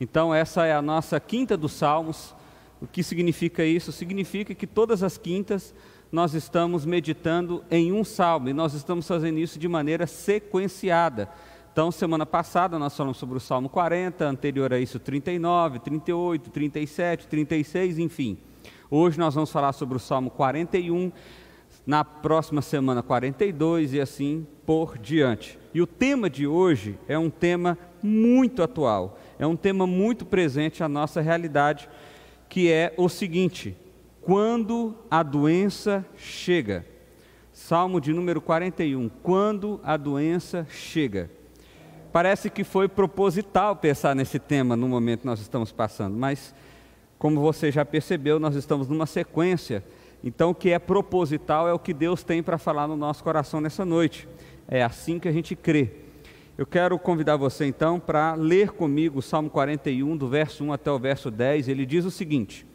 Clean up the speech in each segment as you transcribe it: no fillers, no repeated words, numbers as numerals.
Então essa é a nossa quinta dos Salmos. O que significa isso? Significa que todas as quintas nós estamos meditando em um Salmo, e nós estamos fazendo isso de maneira sequenciada. Então semana passada nós falamos sobre o Salmo 40, anterior a isso 39, 38, 37, 36, enfim. Hoje nós vamos falar sobre o Salmo 41, na próxima semana 42 e assim por diante. E o tema de hoje é um tema muito atual, é um tema muito presente à nossa realidade, que é o seguinte: quando a doença chega. Salmo de número 41, quando a doença chega. Parece que foi proposital pensar nesse tema no momento que nós estamos passando, mas como você já percebeu, nós estamos numa sequência, então o que é proposital é o que Deus tem para falar no nosso coração nessa noite, é assim que a gente crê. Eu quero convidar você então para ler comigo o Salmo 41, do verso 1 até o verso 10, ele diz o seguinte: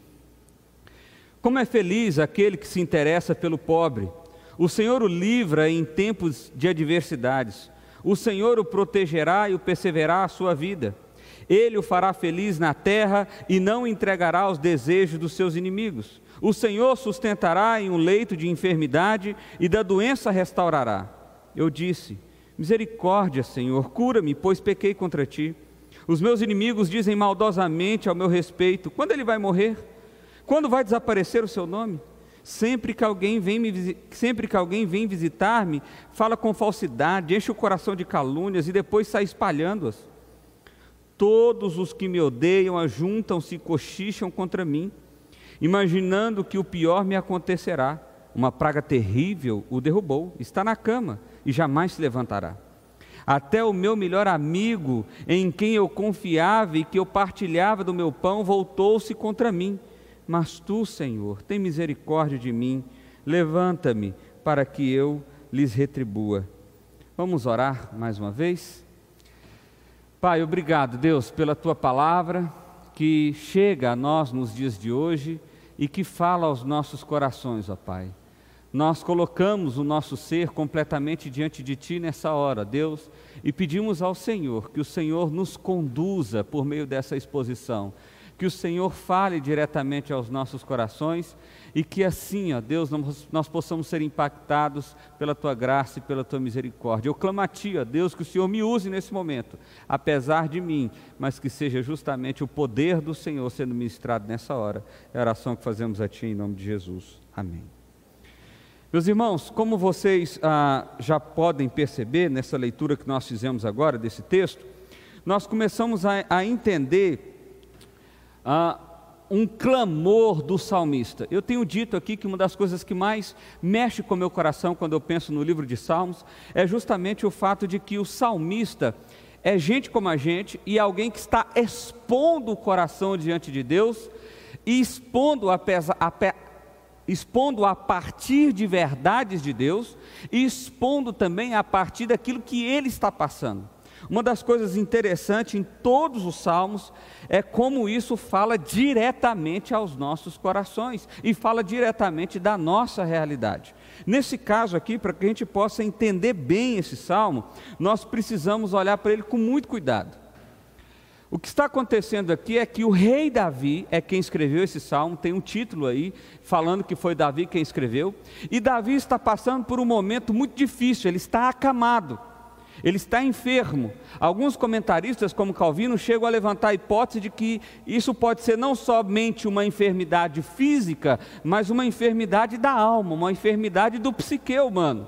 como é feliz aquele que se interessa pelo pobre, o Senhor o livra em tempos de adversidades, o Senhor o protegerá e o perseverará a sua vida, ele o fará feliz na terra e não entregará aos desejos dos seus inimigos, o Senhor sustentará em um leito de enfermidade e da doença restaurará. Eu disse: misericórdia, Senhor, cura-me, pois pequei contra ti. Os meus inimigos dizem maldosamente ao meu respeito: quando ele vai morrer? Quando vai desaparecer o seu nome? Sempre que alguém vem visitar-me, fala com falsidade, enche o coração de calúnias e depois sai espalhando-as. Todos os que me odeiam ajuntam-se e cochicham contra mim, imaginando que o pior me acontecerá. Uma praga terrível o derrubou, está na cama e jamais se levantará. Até o meu melhor amigo, em quem eu confiava e que eu partilhava do meu pão, voltou-se contra mim. Mas tu, Senhor, tem misericórdia de mim, levanta-me para que eu lhes retribua. Vamos orar mais uma vez? Pai, obrigado, Deus, pela tua palavra que chega a nós nos dias de hoje e que fala aos nossos corações, ó Pai. Nós colocamos o nosso ser completamente diante de Ti nessa hora, Deus, e pedimos ao Senhor que o Senhor nos conduza por meio dessa exposição, que o Senhor fale diretamente aos nossos corações e que assim, ó Deus, nós possamos ser impactados pela Tua graça e pela Tua misericórdia. Eu clamo a Ti, ó Deus, que o Senhor me use nesse momento, apesar de mim, mas que seja justamente o poder do Senhor sendo ministrado nessa hora. É a oração que fazemos a Ti em nome de Jesus. Amém. Meus irmãos, como vocês já podem perceber nessa leitura que nós fizemos agora desse texto, nós começamos a entender um clamor do salmista. Eu tenho dito aqui que uma das coisas que mais mexe com o meu coração quando eu penso no livro de Salmos é justamente o fato de que o salmista é gente como a gente e alguém que está expondo o coração diante de Deus e expondo a partir de verdades de Deus e expondo também a partir daquilo que ele está passando. Uma das coisas interessantes em todos os salmos é como isso fala diretamente aos nossos corações e fala diretamente da nossa realidade. Nesse caso aqui, para que a gente possa entender bem esse salmo, nós precisamos olhar para ele com muito cuidado. O que está acontecendo aqui é que o rei Davi é quem escreveu esse salmo, tem um título aí falando que foi Davi quem escreveu, e Davi está passando por um momento muito difícil, ele está acamado. Ele está enfermo. Alguns comentaristas, como Calvino, chegam a levantar a hipótese de que isso pode ser não somente uma enfermidade física, mas uma enfermidade da alma, uma enfermidade do psique humano.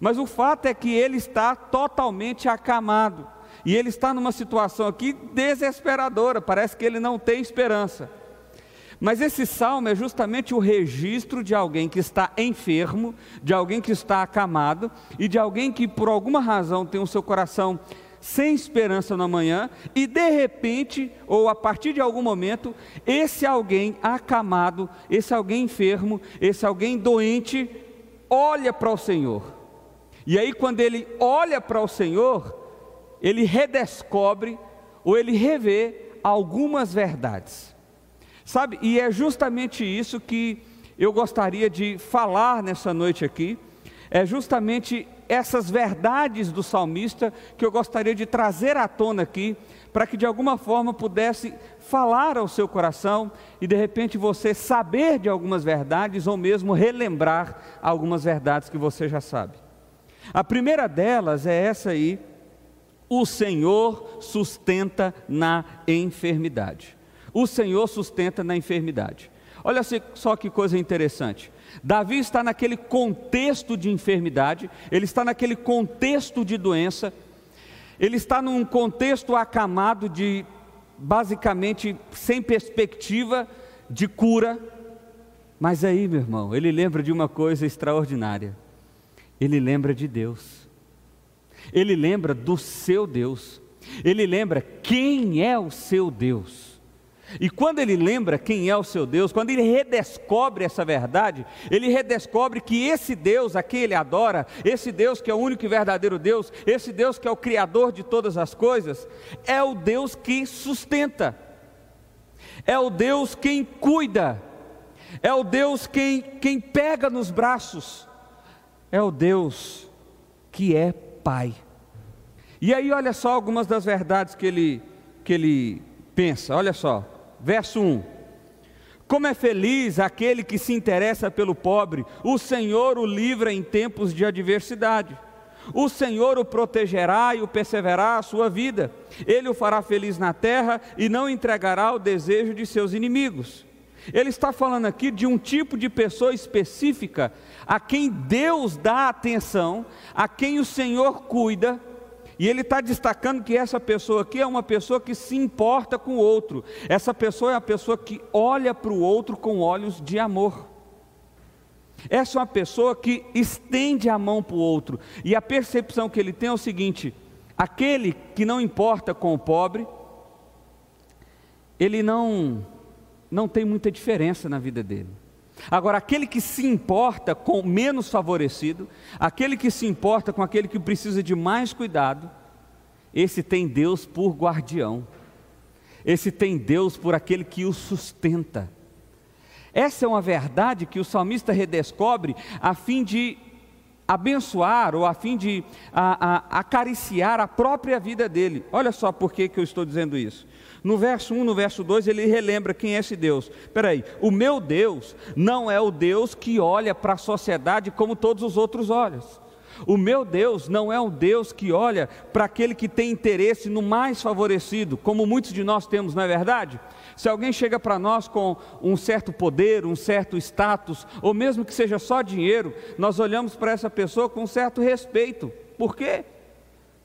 Mas o fato é que ele está totalmente acamado, e ele está numa situação aqui desesperadora, parece que ele não tem esperança. Mas esse salmo é justamente o registro de alguém que está enfermo, de alguém que está acamado e de alguém que por alguma razão tem o seu coração sem esperança no amanhã e de repente, ou a partir de algum momento, esse alguém acamado, esse alguém enfermo, esse alguém doente, olha para o Senhor. E aí quando ele olha para o Senhor, ele redescobre ou ele revê algumas verdades. Sabe, e é justamente isso que eu gostaria de falar nessa noite aqui, é justamente essas verdades do salmista que eu gostaria de trazer à tona aqui, para que de alguma forma pudesse falar ao seu coração e de repente você saber de algumas verdades ou mesmo relembrar algumas verdades que você já sabe. A primeira delas é essa aí: o Senhor sustenta na enfermidade. O Senhor sustenta na enfermidade. Olha só que coisa interessante. Davi está naquele contexto de enfermidade, ele está naquele contexto de doença, ele está num contexto acamado de, basicamente, sem perspectiva de cura. Mas aí, meu irmão, ele lembra de uma coisa extraordinária. Ele lembra de Deus. Ele lembra do seu Deus. Ele lembra quem é o seu Deus. E quando ele lembra quem é o seu Deus, quando ele redescobre essa verdade, ele redescobre que esse Deus a quem ele adora, esse Deus que é o único e verdadeiro Deus, esse Deus que é o Criador de todas as coisas, é o Deus que sustenta, é o Deus quem cuida, é o Deus quem pega nos braços, é o Deus que é Pai. E aí olha só algumas das verdades que ele pensa, olha só. Verso 1, como é feliz aquele que se interessa pelo pobre, o Senhor o livra em tempos de adversidade, o Senhor o protegerá e o perseverará a sua vida, ele o fará feliz na terra e não entregará ao desejo de seus inimigos. Ele está falando aqui de um tipo de pessoa específica, a quem Deus dá atenção, a quem o Senhor cuida. E ele está destacando que essa pessoa aqui é uma pessoa que se importa com o outro. Essa pessoa é uma pessoa que olha para o outro com olhos de amor. Essa é uma pessoa que estende a mão para o outro. E a percepção que ele tem é o seguinte: aquele que não importa com o pobre, ele não tem muita diferença na vida dele. Agora, aquele que se importa com o menos favorecido, aquele que se importa com aquele que precisa de mais cuidado, esse tem Deus por guardião, esse tem Deus por aquele que o sustenta. Essa é uma verdade que o salmista redescobre a fim de abençoar ou a fim de acariciar a própria vida dele. Olha só por que eu estou dizendo isso. No verso 1, no verso 2, ele relembra quem é esse Deus. Espera aí, o meu Deus não é o Deus que olha para a sociedade como todos os outros olham. O meu Deus não é um Deus que olha para aquele que tem interesse no mais favorecido, como muitos de nós temos, não é verdade? Se alguém chega para nós com um certo poder, um certo status, ou mesmo que seja só dinheiro, nós olhamos para essa pessoa com um certo respeito. Por quê?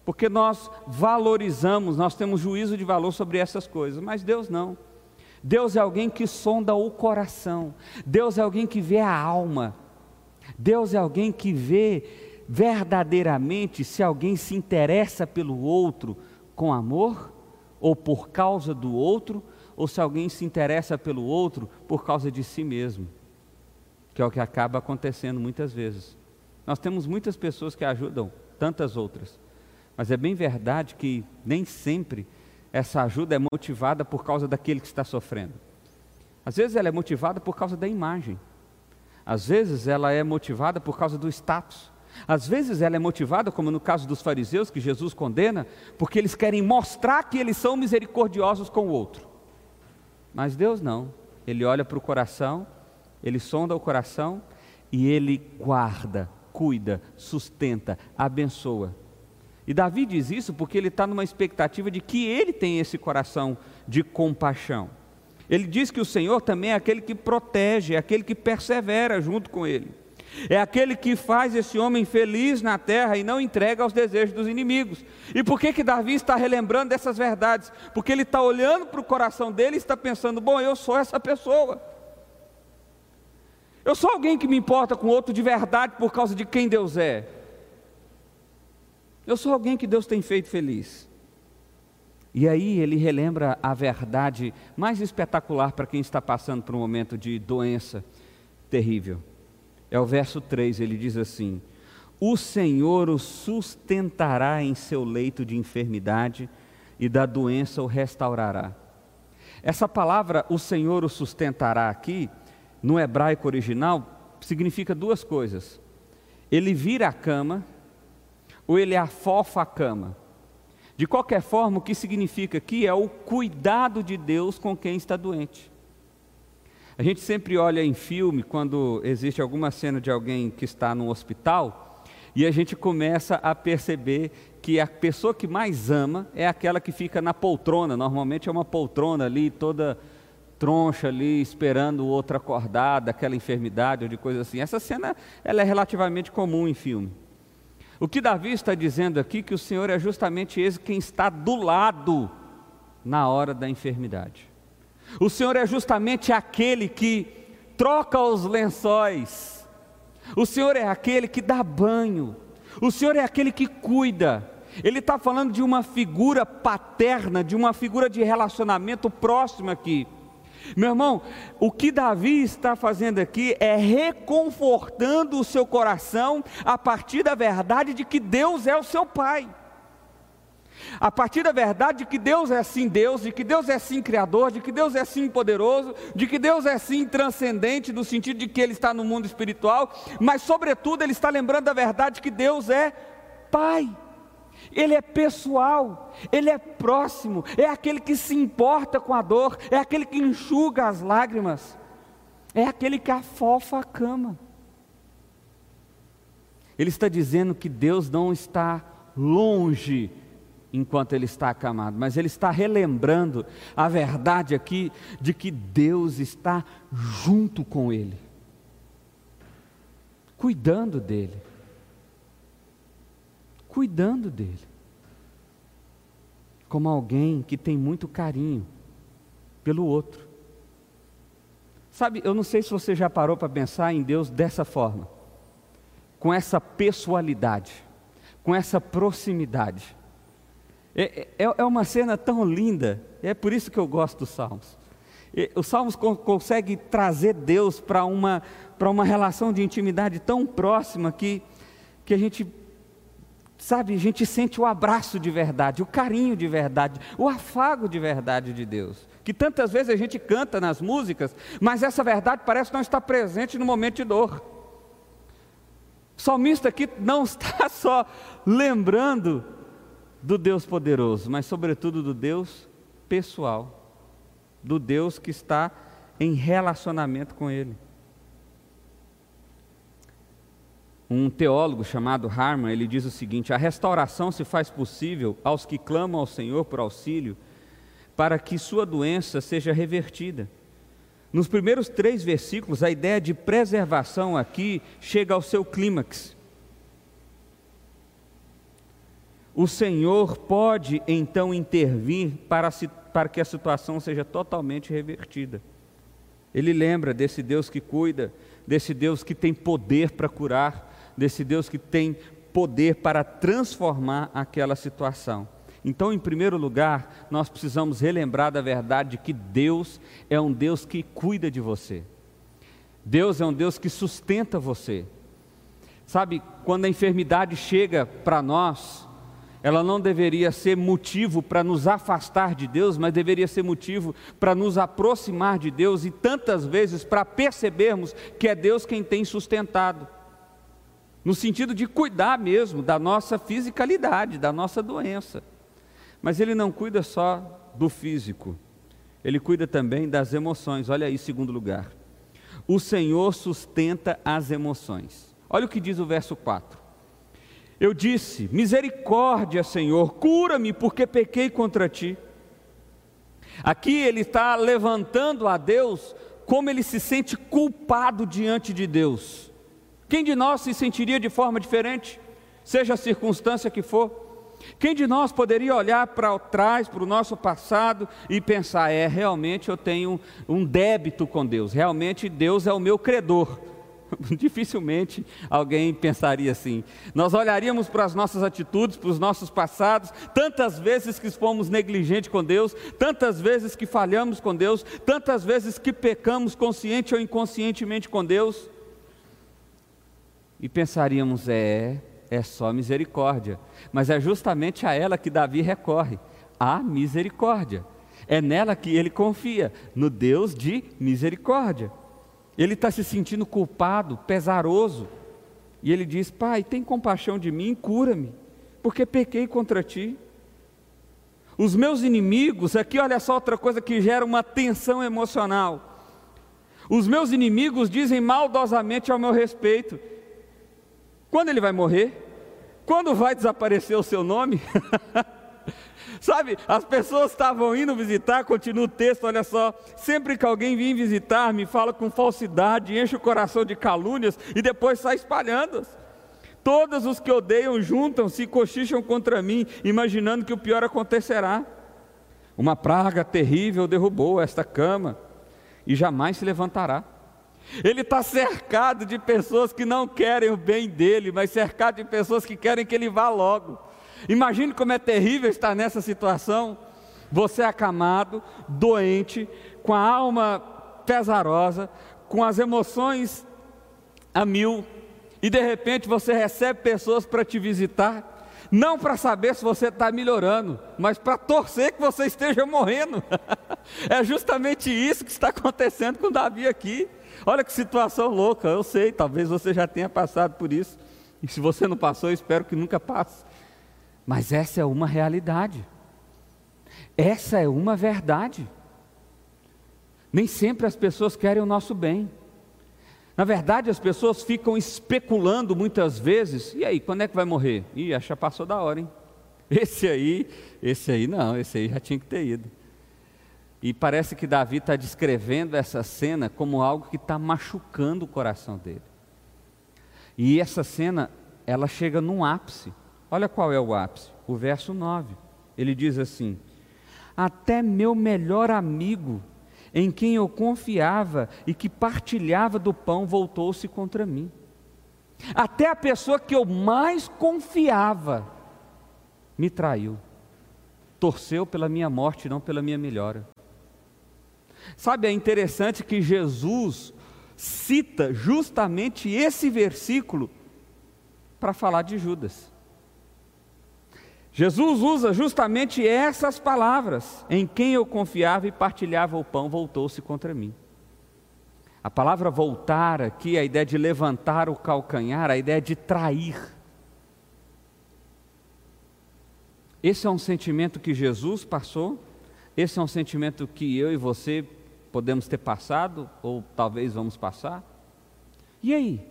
Porque nós valorizamos, nós temos juízo de valor sobre essas coisas, mas Deus não. Deus é alguém que sonda o coração, Deus é alguém que vê a alma, Deus é alguém que vê verdadeiramente se alguém se interessa pelo outro com amor, ou por causa do outro, ou se alguém se interessa pelo outro por causa de si mesmo, que é o que acaba acontecendo muitas vezes. Nós temos muitas pessoas que ajudam tantas outras, mas é bem verdade que nem sempre essa ajuda é motivada por causa daquele que está sofrendo. Às vezes ela é motivada por causa da imagem, às vezes ela é motivada por causa do status, às vezes ela é motivada, como no caso dos fariseus, que Jesus condena, porque eles querem mostrar que eles são misericordiosos com o outro. Mas Deus não, Ele olha para o coração, Ele sonda o coração e Ele guarda, cuida, sustenta, abençoa. E Davi diz isso porque ele está numa expectativa de que ele tem esse coração de compaixão. Ele diz que o Senhor também é aquele que protege, é aquele que persevera junto com Ele. É aquele que faz esse homem feliz na terra e não entrega aos desejos dos inimigos. E por que Davi está relembrando dessas verdades? Porque ele está olhando para o coração dele e está pensando: bom, eu sou essa pessoa. Eu sou alguém que me importa com o outro de verdade por causa de quem Deus é. Eu sou alguém que Deus tem feito feliz. E aí ele relembra a verdade mais espetacular para quem está passando por um momento de doença terrível. É o verso 3, ele diz assim: o Senhor o sustentará em seu leito de enfermidade e da doença o restaurará. Essa palavra, o Senhor o sustentará aqui, no hebraico original, significa duas coisas. Ele vira a cama ou ele afofa a cama. De qualquer forma, o que significa aqui é o cuidado de Deus com quem está doente. A gente sempre olha em filme, quando existe alguma cena de alguém que está num hospital, e a gente começa a perceber que a pessoa que mais ama é aquela que fica na poltrona. Normalmente é uma poltrona ali, toda troncha ali, esperando o outro acordar daquela enfermidade ou de coisa assim. Essa cena ela é relativamente comum em filme. O que Davi está dizendo aqui, que o Senhor é justamente esse quem está do lado na hora da enfermidade. O Senhor é justamente aquele que troca os lençóis. O Senhor é aquele que dá banho. O Senhor é aquele que cuida. Ele está falando de uma figura paterna, de uma figura de relacionamento próximo aqui. Meu irmão, o que Davi está fazendo aqui é reconfortando o seu coração a partir da verdade de que Deus é o seu Pai. A partir da verdade de que Deus é sim Deus, de que Deus é sim Criador, de que Deus é sim poderoso, de que Deus é sim transcendente, no sentido de que Ele está no mundo espiritual, mas sobretudo Ele está lembrando da verdade de que Deus é Pai. Ele é pessoal, Ele é próximo, é aquele que se importa com a dor, é aquele que enxuga as lágrimas, é aquele que afofa a cama. Ele está dizendo que Deus não está longe enquanto Ele está acamado, mas Ele está relembrando a verdade aqui de que Deus está junto com Ele, cuidando dele. Cuidando dele, como alguém que tem muito carinho pelo outro. Sabe, eu não sei se você já parou para pensar em Deus dessa forma, com essa pessoalidade, com essa proximidade. É uma cena tão linda, é por isso que eu gosto dos Salmos. Os Salmos conseguem trazer Deus para uma relação de intimidade tão próxima que a gente... Sabe, a gente sente o abraço de verdade, o carinho de verdade, o afago de verdade de Deus, que tantas vezes a gente canta nas músicas, mas essa verdade parece não estar presente no momento de dor. O salmista aqui não está só lembrando do Deus poderoso, mas sobretudo do Deus pessoal, do Deus que está em relacionamento com Ele. Um teólogo chamado Harman, ele diz o seguinte: a restauração se faz possível aos que clamam ao Senhor por auxílio, para que sua doença seja revertida. Nos primeiros 3 versículos, a ideia de preservação aqui chega ao seu clímax. O Senhor pode então intervir para que a situação seja totalmente revertida. Ele lembra desse Deus que cuida, desse Deus que tem poder para curar, desse Deus que tem poder para transformar aquela situação. Então, em primeiro lugar, nós precisamos relembrar da verdade de que Deus é um Deus que cuida de você. Deus é um Deus que sustenta você. Sabe, quando a enfermidade chega para nós, ela não deveria ser motivo para nos afastar de Deus, mas deveria ser motivo para nos aproximar de Deus e tantas vezes para percebermos que é Deus quem tem sustentado. No sentido de cuidar mesmo da nossa fisicalidade, da nossa doença. Mas Ele não cuida só do físico, Ele cuida também das emoções. Olha aí, segundo lugar, o Senhor sustenta as emoções. Olha o que diz o verso 4. Eu disse: misericórdia, Senhor, cura-me, porque pequei contra Ti. Aqui ele está levantando a Deus como ele se sente culpado diante de Deus. Quem de nós se sentiria de forma diferente, seja a circunstância que for? Quem de nós poderia olhar para trás, para o nosso passado e pensar: realmente eu tenho um débito com Deus, realmente Deus é o meu credor? Dificilmente alguém pensaria assim. Nós olharíamos para as nossas atitudes, para os nossos passados, tantas vezes que fomos negligentes com Deus, tantas vezes que falhamos com Deus, tantas vezes que pecamos consciente ou inconscientemente com Deus. E pensaríamos: é só misericórdia. Mas é justamente a ela que Davi recorre, a misericórdia. É nela que ele confia, no Deus de misericórdia. Ele está se sentindo culpado, pesaroso, e ele diz: Pai, tem compaixão de mim, cura-me. porque pequei contra ti. Os meus inimigos, aqui olha só outra coisa que gera uma tensão emocional. Os meus inimigos dizem maldosamente ao meu respeito. Quando ele vai morrer? Quando vai desaparecer o seu nome? Sabe, as pessoas estavam indo visitar, continua o texto, olha só. Sempre que alguém vem visitar, me fala com falsidade, enche o coração de calúnias e depois sai espalhando. Todos os que odeiam juntam-se e cochicham contra mim, imaginando que o pior acontecerá. Uma praga terrível derrubou esta cama e jamais se levantará. Ele está cercado de pessoas que não querem o bem dele, mas cercado de pessoas que querem que ele vá logo. Imagine como é terrível estar nessa situação. Você acamado, doente, com a alma pesarosa, com as emoções a mil, e de repente você recebe pessoas para te visitar, não para saber se você está melhorando, mas para torcer que você esteja morrendo. É justamente isso que está acontecendo com Davi aqui. Olha que situação louca. Eu sei, talvez você já tenha passado por isso, e se você não passou, eu espero que nunca passe. Mas essa é uma realidade, essa é uma verdade. Nem sempre as pessoas querem o nosso bem. Na verdade, as pessoas ficam especulando muitas vezes. E aí, quando é que vai morrer? Ih, acho que passou da hora, hein? Esse aí não, esse aí já tinha que ter ido. E parece que Davi está descrevendo essa cena como algo que está machucando o coração dele. E essa cena, ela chega num ápice. Olha qual é o ápice, o verso 9, ele diz assim: até meu melhor amigo, em quem eu confiava e que partilhava do pão, voltou-se contra mim. Até a pessoa que eu mais confiava me traiu, torceu pela minha morte, não pela minha melhora. Sabe, é interessante que Jesus cita justamente esse versículo para falar de Judas. Jesus usa justamente essas palavras: em quem eu confiava e partilhava o pão, voltou-se contra mim. A palavra voltar aqui, a ideia de levantar o calcanhar, a ideia de trair. Esse é um sentimento que Jesus passou, esse é um sentimento que eu e você podemos ter passado, ou talvez vamos passar. E aí?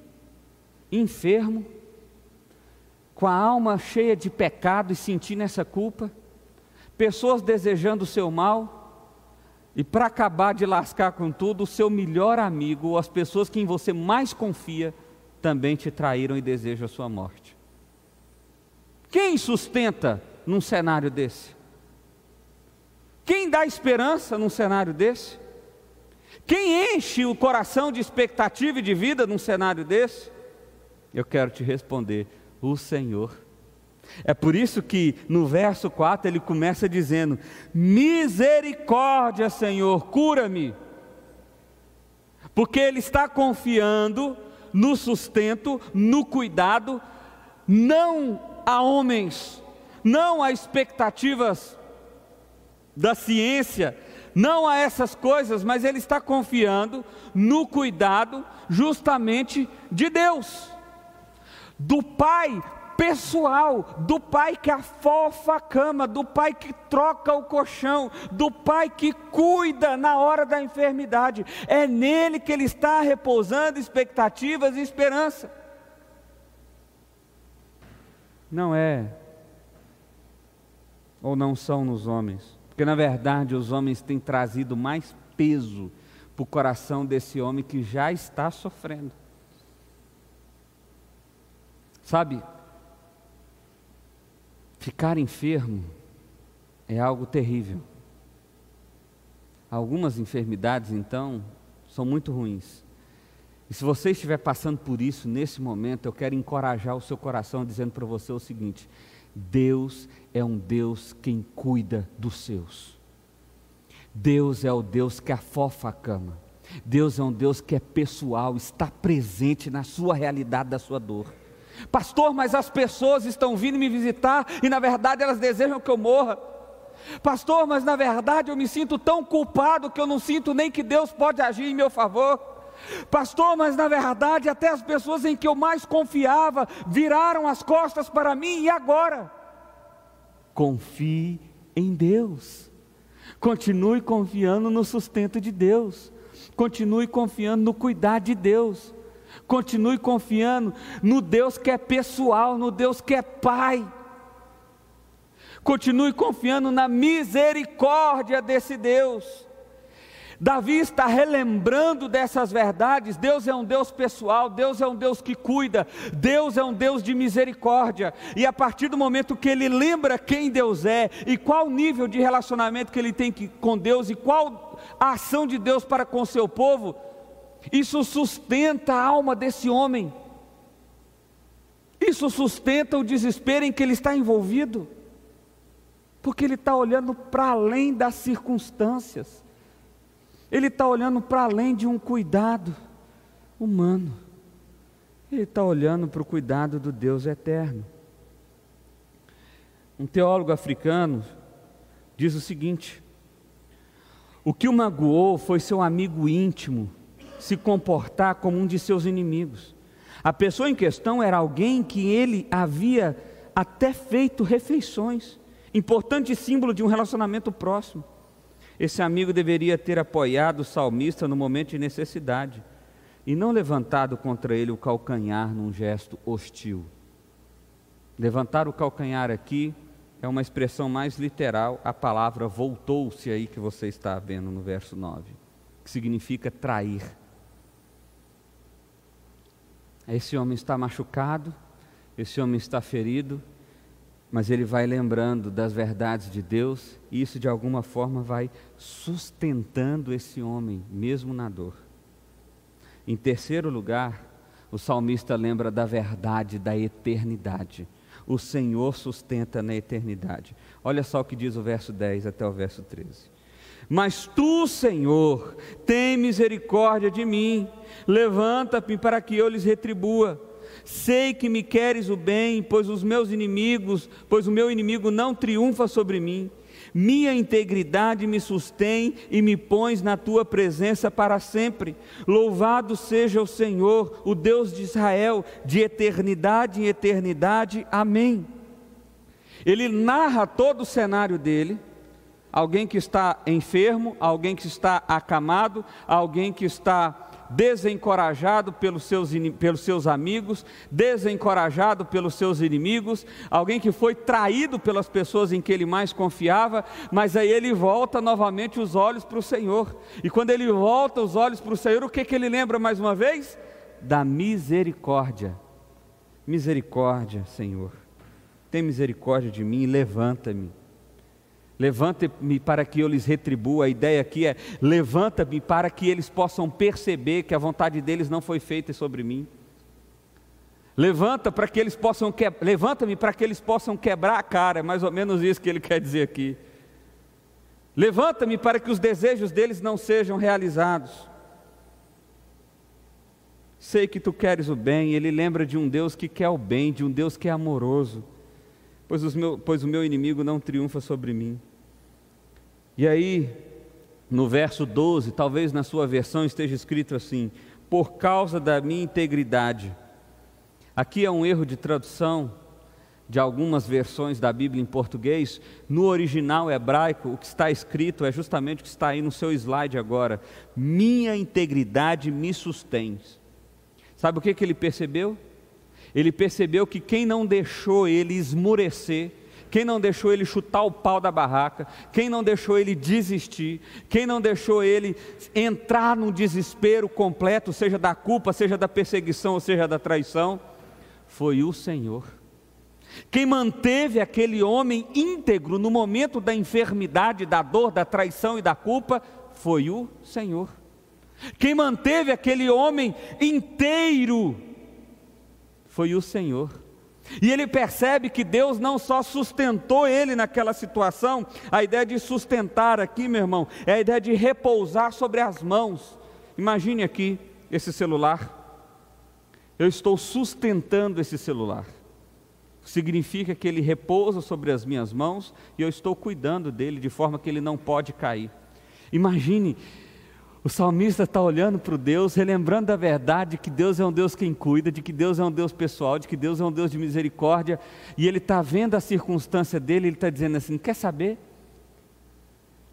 Enfermo, com a alma cheia de pecado e sentindo essa culpa, pessoas desejando o seu mal, e para acabar de lascar com tudo, o seu melhor amigo, ou as pessoas que em você mais confia, também te traíram e desejam a sua morte. Quem sustenta num cenário desse? Quem dá esperança num cenário desse? Quem enche o coração de expectativa e de vida num cenário desse? Eu quero te responder: o Senhor. É por isso que no verso 4 ele começa dizendo: misericórdia, Senhor, cura-me. Porque ele está confiando no sustento, no cuidado, não a homens, não a expectativas da ciência, não a essas coisas, mas ele está confiando no cuidado justamente de Deus, do Pai pessoal, do Pai que afofa a cama, do Pai que troca o colchão, do Pai que cuida na hora da enfermidade. É nele que ele está repousando expectativas e esperança. Não é, ou não são nos homens, porque na verdade os homens têm trazido mais peso para o coração desse homem que já está sofrendo. Sabe, ficar enfermo é algo terrível. Algumas enfermidades, então, são muito ruins. E se você estiver passando por isso nesse momento, eu quero encorajar o seu coração dizendo para você o seguinte: Deus é um Deus quem cuida dos seus. Deus é o Deus que afofa a cama. Deus é um Deus que é pessoal, está presente na sua realidade da sua dor. Pastor, mas as pessoas estão vindo me visitar e na verdade elas desejam que eu morra. Pastor, mas na verdade eu me sinto tão culpado que eu não sinto nem que Deus pode agir em meu favor. Pastor, mas na verdade até as pessoas em que eu mais confiava viraram as costas para mim, e agora? confie em Deus, continue confiando no sustento de Deus, continue confiando no cuidar de Deus, continue confiando no Deus que é pessoal, no Deus que é Pai, continue confiando na misericórdia desse Deus. Davi está relembrando dessas verdades. Deus é um Deus pessoal, Deus é um Deus que cuida, Deus é um Deus de misericórdia, e a partir do momento que ele lembra quem Deus é, e qual nível de relacionamento que ele tem com Deus, e qual a ação de Deus para com o seu povo, isso sustenta a alma desse homem, isso sustenta o desespero em que ele está envolvido, porque ele está olhando para além das circunstâncias, ele está olhando para além de um cuidado humano, ele está olhando para o cuidado do Deus eterno. Um teólogo africano diz o seguinte: o que o magoou foi seu amigo íntimo se comportar como um de seus inimigos. A pessoa em questão era alguém que ele havia até feito refeições, importante símbolo de um relacionamento próximo. Esse amigo deveria ter apoiado o salmista no momento de necessidade, e não levantado contra ele o calcanhar num gesto hostil. Levantar o calcanhar aqui é uma expressão mais literal, a palavra voltou-se aí que você está vendo no verso 9, que significa trair. Esse homem está machucado, esse homem está ferido, mas ele vai lembrando das verdades de Deus, e isso de alguma forma vai sustentando esse homem, mesmo na dor. Em terceiro lugar, o salmista lembra da verdade da eternidade. O Senhor sustenta na eternidade. Olha só o que diz o verso 10 até o verso 13. Mas tu, Senhor, tem misericórdia de mim, levanta-me para que eu lhes retribua. Sei que me queres o bem, pois o meu inimigo não triunfa sobre mim. Minha integridade me sustém e me pões na tua presença para sempre. Louvado seja o Senhor, o Deus de Israel, de eternidade em eternidade. Amém. Ele narra todo o cenário dele: alguém que está enfermo, alguém que está acamado, alguém que está desencorajado pelos seus amigos, desencorajado pelos seus inimigos, alguém que foi traído pelas pessoas em que ele mais confiava. Mas aí ele volta novamente os olhos para o Senhor, e quando ele volta os olhos para o Senhor, o que ele lembra mais uma vez? Da misericórdia. Misericórdia, Senhor, tem misericórdia de mim e levanta-me. Levanta-me para que eu lhes retribua. A ideia aqui é: levanta-me para que eles possam perceber que a vontade deles não foi feita sobre mim. Levanta-me para que eles possam quebrar a cara. É mais ou menos isso que ele quer dizer aqui. Levanta-me para que os desejos deles não sejam realizados. Sei que tu queres o bem. Ele lembra de um Deus que quer o bem, de um Deus que é amoroso. Pois o meu inimigo não triunfa sobre mim. E aí, no verso 12, talvez na sua versão esteja escrito assim: por causa da minha integridade. Aqui é um erro de tradução de algumas versões da Bíblia em português. No original hebraico, o que está escrito é justamente o que está aí no seu slide agora: minha integridade me sustém. Sabe o que ele percebeu? Ele percebeu que quem não deixou ele esmurecer, quem não deixou ele chutar o pau da barraca, quem não deixou ele desistir, quem não deixou ele entrar num desespero completo, seja da culpa, seja da perseguição, ou seja da traição, foi o Senhor. Quem manteve aquele homem íntegro no momento da enfermidade, da dor, da traição e da culpa, foi o Senhor. Quem manteve aquele homem inteiro foi o Senhor. E ele percebe que Deus não só sustentou ele naquela situação. A ideia de sustentar aqui, meu irmão, é a ideia de repousar sobre as mãos. Imagine aqui esse celular. Eu estou sustentando esse celular. Significa que ele repousa sobre as minhas mãos e eu estou cuidando dele de forma que ele não pode cair. Imagine o O salmista está olhando para o Deus, relembrando a verdade de que Deus é um Deus quem cuida, de que Deus é um Deus pessoal, de que Deus é um Deus de misericórdia, e ele está vendo a circunstância dele, ele está dizendo assim, quer saber?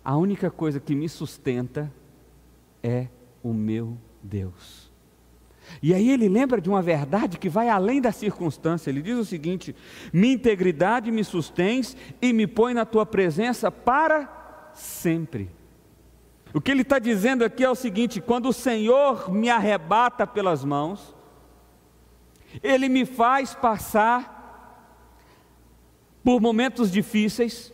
A única coisa que me sustenta é o meu Deus. E aí ele lembra de uma verdade que vai além da circunstância, ele diz o seguinte, minha integridade me sustens e me põe na tua presença para sempre. O que ele está dizendo aqui é o seguinte, quando o Senhor me arrebata pelas mãos, ele me faz passar por momentos difíceis,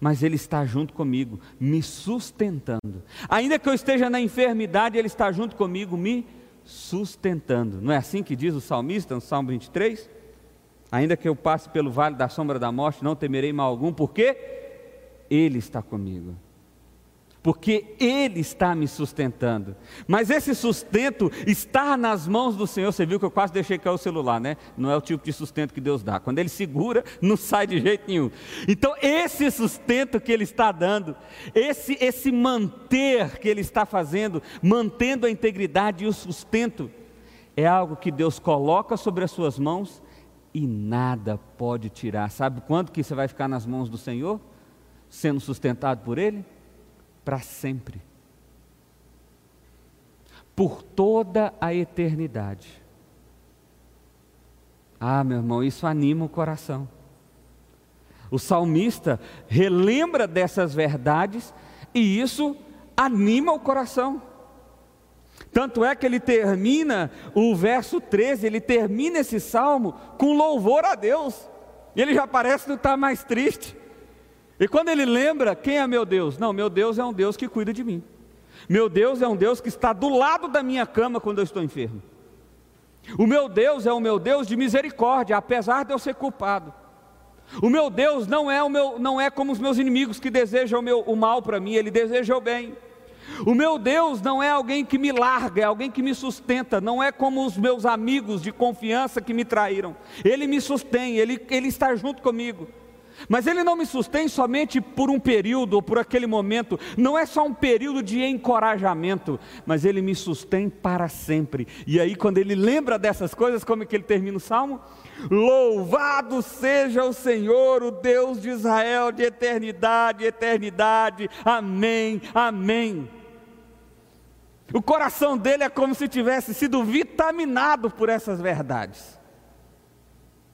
mas ele está junto comigo, me sustentando. Ainda que eu esteja na enfermidade, ele está junto comigo, me sustentando. Não é assim que diz o salmista no Salmo 23? Ainda que eu passe pelo vale da sombra da morte, não temerei mal algum, porque ele está comigo. Porque ele está me sustentando. Mas esse sustento está nas mãos do Senhor. Você viu que eu quase deixei cair o celular, né? Não é o tipo de sustento que Deus dá. Quando ele segura, não sai de jeito nenhum. Então esse sustento que ele está dando, esse manter que ele está fazendo, mantendo a integridade e o sustento, é algo que Deus coloca sobre as suas mãos e nada pode tirar. Sabe quando que você vai ficar nas mãos do Senhor? Sendo sustentado por ele? Para sempre, por toda a eternidade. Ah, meu irmão, isso anima o coração. O salmista relembra dessas verdades e isso anima o coração. Tanto é que ele termina o verso 13, ele termina esse salmo com louvor a Deus. Ele já parece não estar mais triste. E quando ele lembra, quem é meu Deus? Não, meu Deus é um Deus que cuida de mim. Meu Deus é um Deus que está do lado da minha cama quando eu estou enfermo. O meu Deus é o meu Deus de misericórdia, apesar de eu ser culpado. O meu Deus não é como os meus inimigos que desejam o mal para mim, ele deseja o bem. O meu Deus não é alguém que me larga, é alguém que me sustenta, não é como os meus amigos de confiança que me traíram. Ele me sustém, ele está junto comigo. Mas ele não me sustém somente por um período ou por aquele momento, não é só um período de encorajamento, mas ele me sustém para sempre. E aí quando ele lembra dessas coisas, como é que ele termina o salmo? Louvado seja o Senhor, o Deus de Israel, de eternidade, eternidade, amém, amém. O coração dele é como se tivesse sido vitaminado por essas verdades,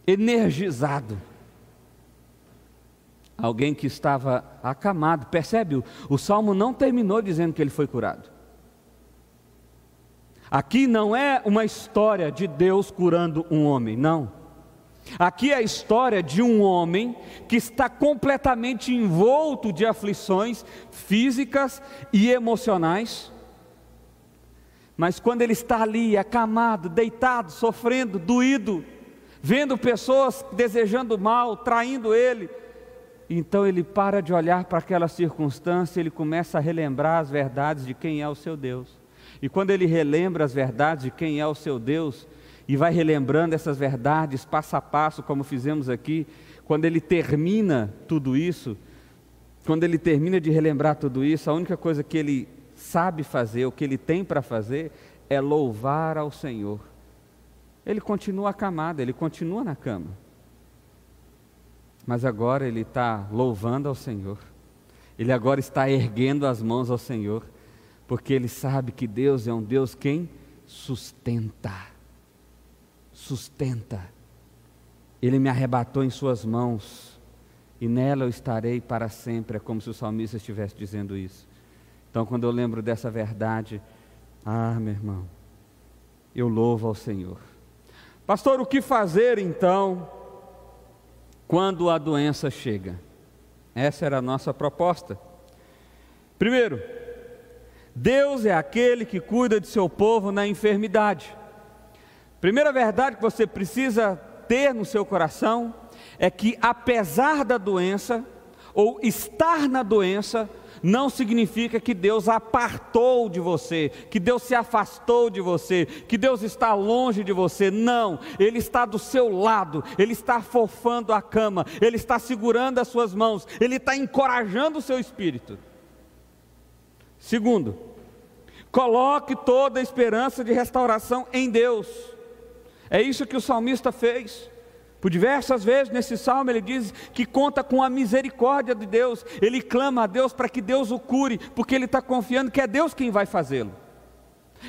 energizado. Alguém que estava acamado, percebe? O salmo não terminou dizendo que ele foi curado. Aqui não é uma história de Deus curando um homem, não. Aqui é a história de um homem que está completamente envolto de aflições físicas e emocionais. Mas quando ele está ali, acamado, deitado, sofrendo, doído, vendo pessoas desejando mal, traindo ele, então ele para de olhar para aquela circunstância, ele começa a relembrar as verdades de quem é o seu Deus. E quando ele relembra as verdades de quem é o seu Deus, e vai relembrando essas verdades passo a passo, como fizemos aqui, quando ele termina tudo isso, quando ele termina de relembrar tudo isso, a única coisa que ele sabe fazer, o que ele tem para fazer, é louvar ao Senhor. Ele continua acamado, ele continua na cama. Mas agora ele está louvando ao Senhor, ele agora está erguendo as mãos ao Senhor, porque ele sabe que Deus é um Deus quem sustenta, ele me arrebatou em suas mãos, e nela eu estarei para sempre. É como se o salmista estivesse dizendo isso. Então quando eu lembro dessa verdade, meu irmão, eu louvo ao Senhor. Pastor, o que fazer então quando a doença chega? Essa era a nossa proposta. Primeiro, Deus é aquele que cuida de seu povo na enfermidade. Primeira verdade que você precisa ter no seu coração é que apesar da doença, ou estar na doença, não significa que Deus apartou de você, que Deus se afastou de você, que Deus está longe de você. Não, Ele está do seu lado, Ele está afofando a cama, Ele está segurando as suas mãos, Ele está encorajando o seu espírito. Segundo, Coloque toda a esperança de restauração em Deus. É isso que o salmista fez. Por diversas vezes nesse salmo ele diz que conta com a misericórdia de Deus. Ele clama a Deus para que Deus o cure, porque ele está confiando que é Deus quem vai fazê-lo.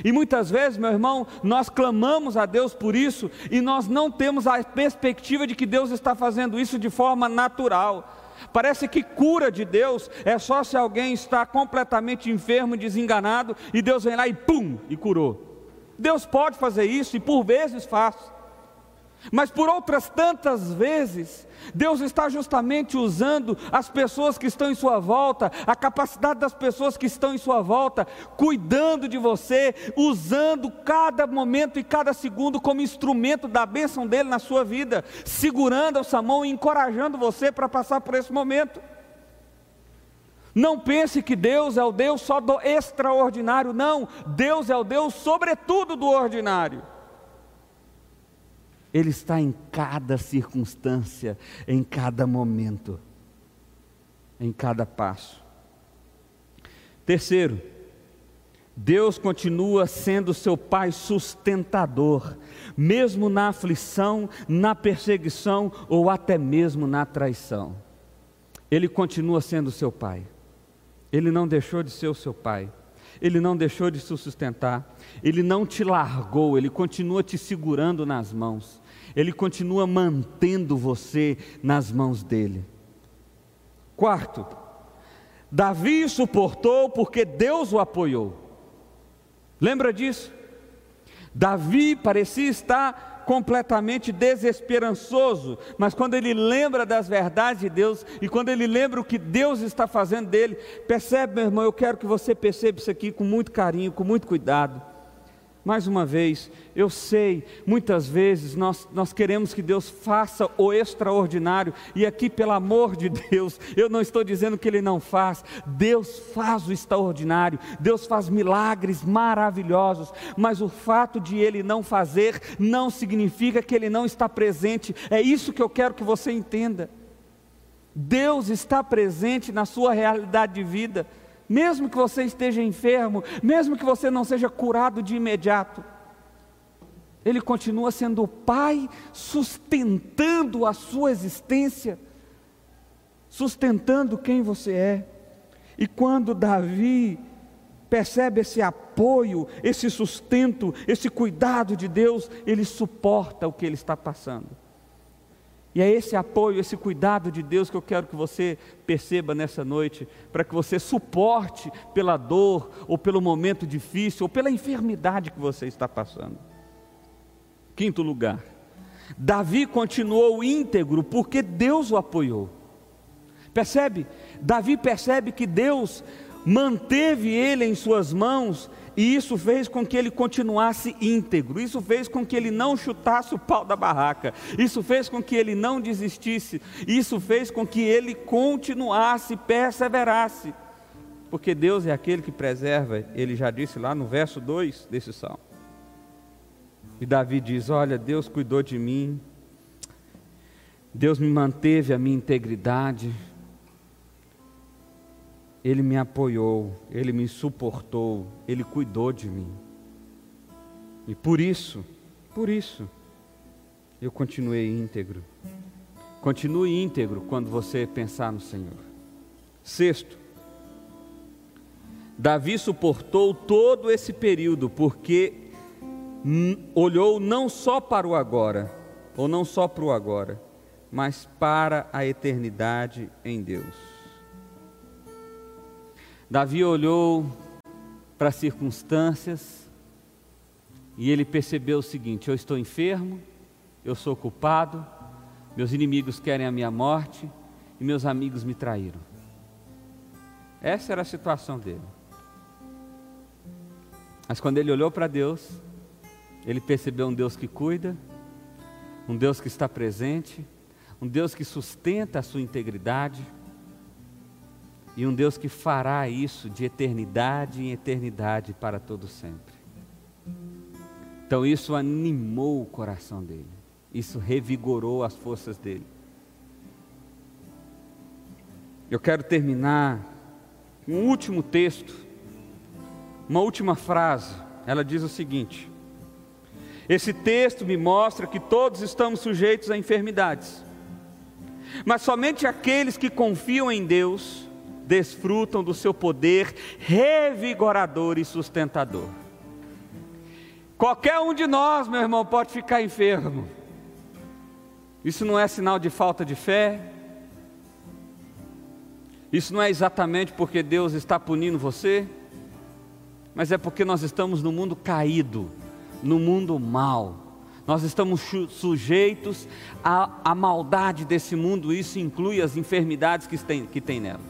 E muitas vezes, meu irmão, nós clamamos a Deus por isso e nós não temos a perspectiva de que Deus está fazendo isso de forma natural. Parece que cura de Deus é só se alguém está completamente enfermo, desenganado, e Deus vem lá e pum, e curou. Deus pode fazer isso e por vezes faz. Mas por outras tantas vezes, Deus está justamente usando as pessoas que estão em sua volta, a capacidade das pessoas que estão em sua volta, cuidando de você, usando cada momento e cada segundo como instrumento da bênção dele na sua vida, segurando a sua mão e encorajando você para passar por esse momento. Não pense que Deus é o Deus só do extraordinário, não. Deus é o Deus sobretudo do ordinário. Ele está em cada circunstância, em cada momento, em cada passo. Terceiro, Deus continua sendo seu Pai sustentador, mesmo na aflição, na perseguição ou até mesmo na traição. Ele continua sendo seu Pai. Ele não deixou de ser o seu Pai. Ele não deixou de se sustentar, Ele não te largou, Ele continua te segurando nas mãos, Ele continua mantendo você nas mãos dEle. Quarto, Davi suportou porque Deus o apoiou. Lembra disso? Davi parecia estar completamente desesperançoso, mas quando ele lembra das verdades de Deus, e quando ele lembra o que Deus está fazendo dele, percebe, meu irmão, eu quero que você perceba isso aqui com muito carinho, com muito cuidado. Mais uma vez, eu sei, muitas vezes nós queremos que Deus faça o extraordinário, e aqui, pelo amor de Deus, eu não estou dizendo que Ele não faz. Deus faz o extraordinário, Deus faz milagres maravilhosos, mas o fato de Ele não fazer, não significa que Ele não está presente. É isso que eu quero que você entenda. Deus está presente na sua realidade de vida, mesmo que você esteja enfermo, mesmo que você não seja curado de imediato. Ele continua sendo o Pai, sustentando a sua existência, sustentando quem você é. E quando Davi percebe esse apoio, esse sustento, esse cuidado de Deus, ele suporta o que ele está passando. E é esse apoio, esse cuidado de Deus que eu quero que você perceba nessa noite, para que você suporte pela dor, ou pelo momento difícil, ou pela enfermidade que você está passando. Quinto lugar, Davi continuou íntegro porque Deus o apoiou. Percebe? Davi percebe que Deus manteve ele em suas mãos, e isso fez com que ele continuasse íntegro, isso fez com que ele não chutasse o pau da barraca, isso fez com que ele não desistisse, isso fez com que ele continuasse, perseverasse, porque Deus é aquele que preserva. Ele já disse lá no verso 2 desse salmo, e Davi diz: olha, Deus cuidou de mim, Deus me manteve a minha integridade, Ele me apoiou, Ele me suportou, Ele cuidou de mim. E por isso, eu continuei íntegro. Continue íntegro quando você pensar no Senhor. Sexto, Davi suportou todo esse período porque olhou não só para o agora, mas para a eternidade em Deus. Davi olhou para as circunstâncias e ele percebeu o seguinte: eu estou enfermo, eu sou culpado, meus inimigos querem a minha morte e meus amigos me traíram. Essa era a situação dele. Mas quando ele olhou para Deus, ele percebeu um Deus que cuida, um Deus que está presente, um Deus que sustenta a sua integridade, e um Deus que fará isso de eternidade em eternidade para todo sempre. Então isso animou o coração dele, isso revigorou as forças dele. Eu quero terminar com um último texto uma última frase, ela diz o seguinte: esse texto me mostra que todos estamos sujeitos a enfermidades, mas somente aqueles que confiam em Deus desfrutam do seu poder revigorador e sustentador. Qualquer um de nós, meu irmão, pode ficar enfermo. Isso não é sinal de falta de fé. Isso não é exatamente porque Deus está punindo você, mas é porque nós estamos no mundo caído, no mundo mau. Nós estamos sujeitos à maldade desse mundo, isso inclui as enfermidades que tem nelas.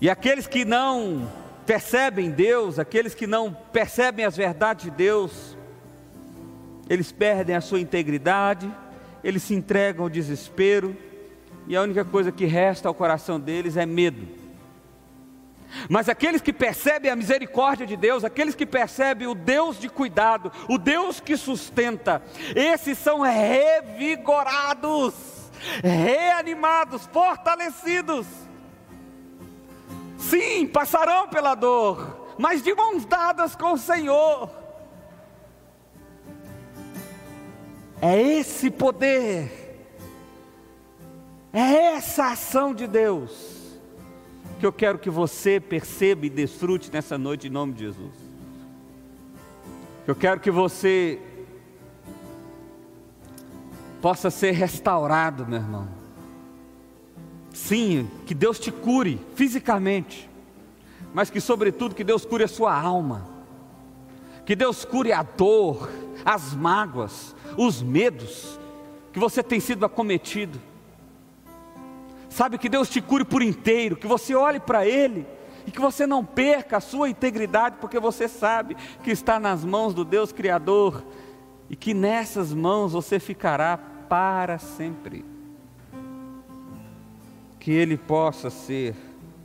E aqueles que não percebem Deus, aqueles que não percebem as verdades de Deus, eles perdem a sua integridade, eles se entregam ao desespero, e a única coisa que resta ao coração deles é medo. Mas aqueles que percebem a misericórdia de Deus, aqueles que percebem o Deus de cuidado, o Deus que sustenta, esses são revigorados, reanimados, fortalecidos. Sim, passarão pela dor, mas de mãos dadas com o Senhor. É esse poder, é essa ação de Deus que eu quero que você perceba e desfrute nessa noite em nome de Jesus. Eu quero que você possa ser restaurado, meu irmão. Sim, que Deus te cure fisicamente, mas que sobretudo que Deus cure a sua alma, que Deus cure a dor, as mágoas, os medos que você tem sido acometido. Sabe, que Deus te cure por inteiro, que você olhe para Ele e que você não perca a sua integridade, porque você sabe que está nas mãos do Deus Criador e que nessas mãos você ficará para sempre. Que Ele possa ser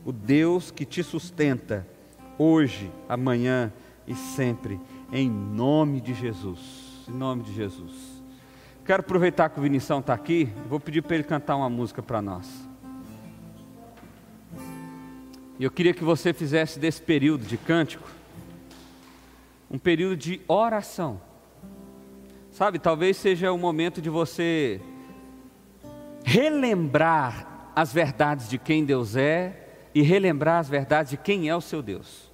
o Deus que te sustenta hoje, amanhã e sempre, em nome de Jesus, em nome de Jesus. Quero aproveitar que o Vinição está aqui, vou pedir para ele cantar uma música para nós. E eu queria que você fizesse desse período de cântico um período de oração. Sabe, talvez seja o momento de você relembrar as verdades de quem Deus é e relembrar as verdades de quem é o seu Deus.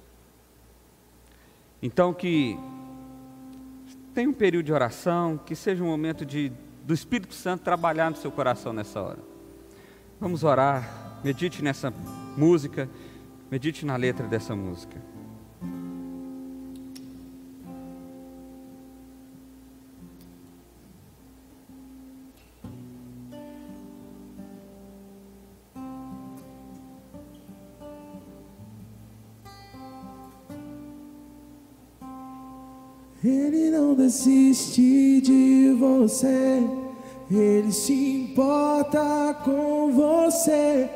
Então que tenha um período de oração, que seja um momento do Espírito Santo trabalhar no seu coração nessa hora. Vamos orar, medite nessa música, medite na letra dessa música. Ele não desiste de você, Ele se importa com você,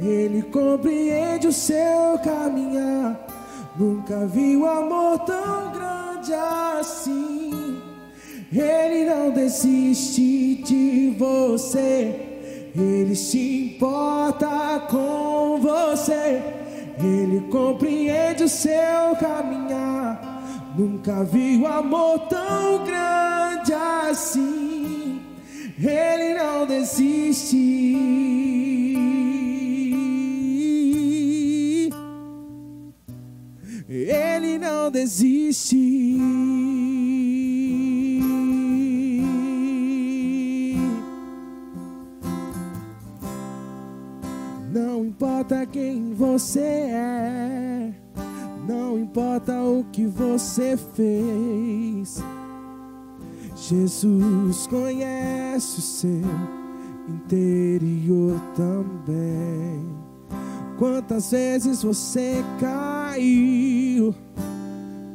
Ele compreende o seu caminhar. Nunca vi um amor tão grande assim. Ele não desiste de você, Ele se importa com você, Ele compreende o seu caminhar. Nunca vi um amor tão grande assim. Ele não desiste. Ele não desiste. Não importa quem você é, não importa o que você fez, Jesus conhece o seu interior também. Quantas vezes você caiu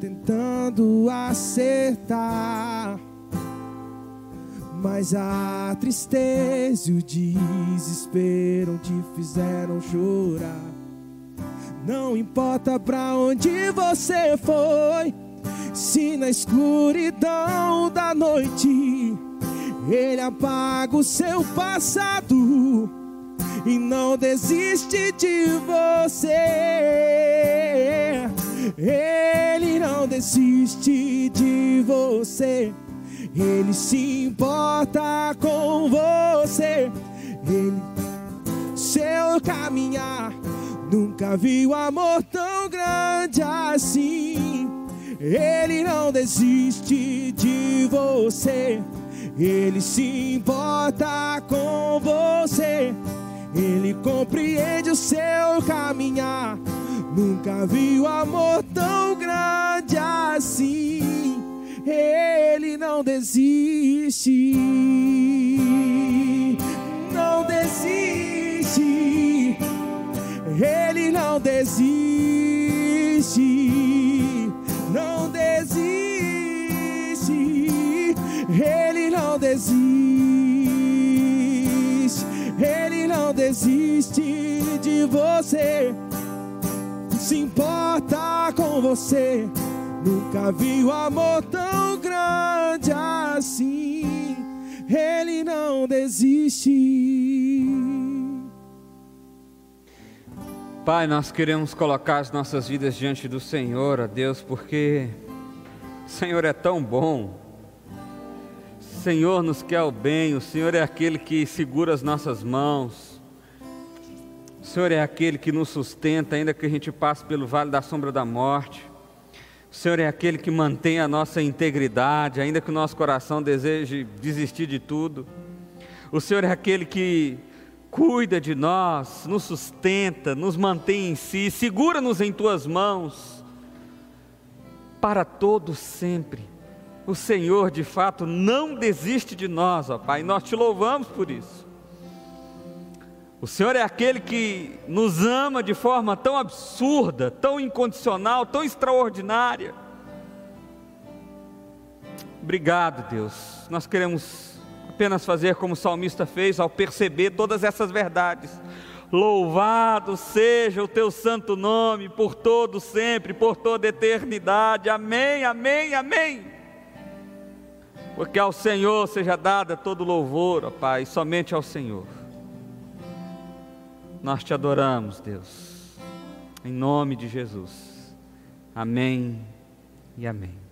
tentando acertar, mas a tristeza e o desespero te fizeram chorar. Não importa pra onde você foi, se na escuridão da noite Ele apaga o seu passado e não desiste de você. Ele não desiste de você, Ele se importa com você. Ele, seu caminhar, nunca viu amor tão grande assim. Ele não desiste de você, Ele se importa com você. Ele compreende o seu caminhar, nunca viu amor tão grande assim. Ele não desiste, não desiste. Ele não desiste, não desiste. Ele não desiste, Ele não desiste de você. Se importa com você, nunca viu amor tão grande assim. Ele não desiste. Pai, nós queremos colocar as nossas vidas diante do Senhor, ó Deus, porque o Senhor é tão bom. O Senhor nos quer o bem, o Senhor é aquele que segura as nossas mãos. O Senhor é aquele que nos sustenta, ainda que a gente passe pelo vale da sombra da morte. O Senhor é aquele que mantém a nossa integridade, ainda que o nosso coração deseje desistir de tudo. O Senhor é aquele que cuida de nós, nos sustenta, nos mantém em si, segura-nos em Tuas mãos. Para todo sempre, o Senhor de fato não desiste de nós, ó Pai, nós Te louvamos por isso. O Senhor é aquele que nos ama de forma tão absurda, tão incondicional, tão extraordinária. Obrigado, Deus. Nós queremos apenas fazer como o salmista fez ao perceber todas essas verdades. Louvado seja o Teu santo nome, por todo sempre, por toda eternidade. Amém, amém, amém. Porque ao Senhor seja dada todo louvor, ó Pai, somente ao Senhor. Nós Te adoramos, Deus, em nome de Jesus, amém e amém.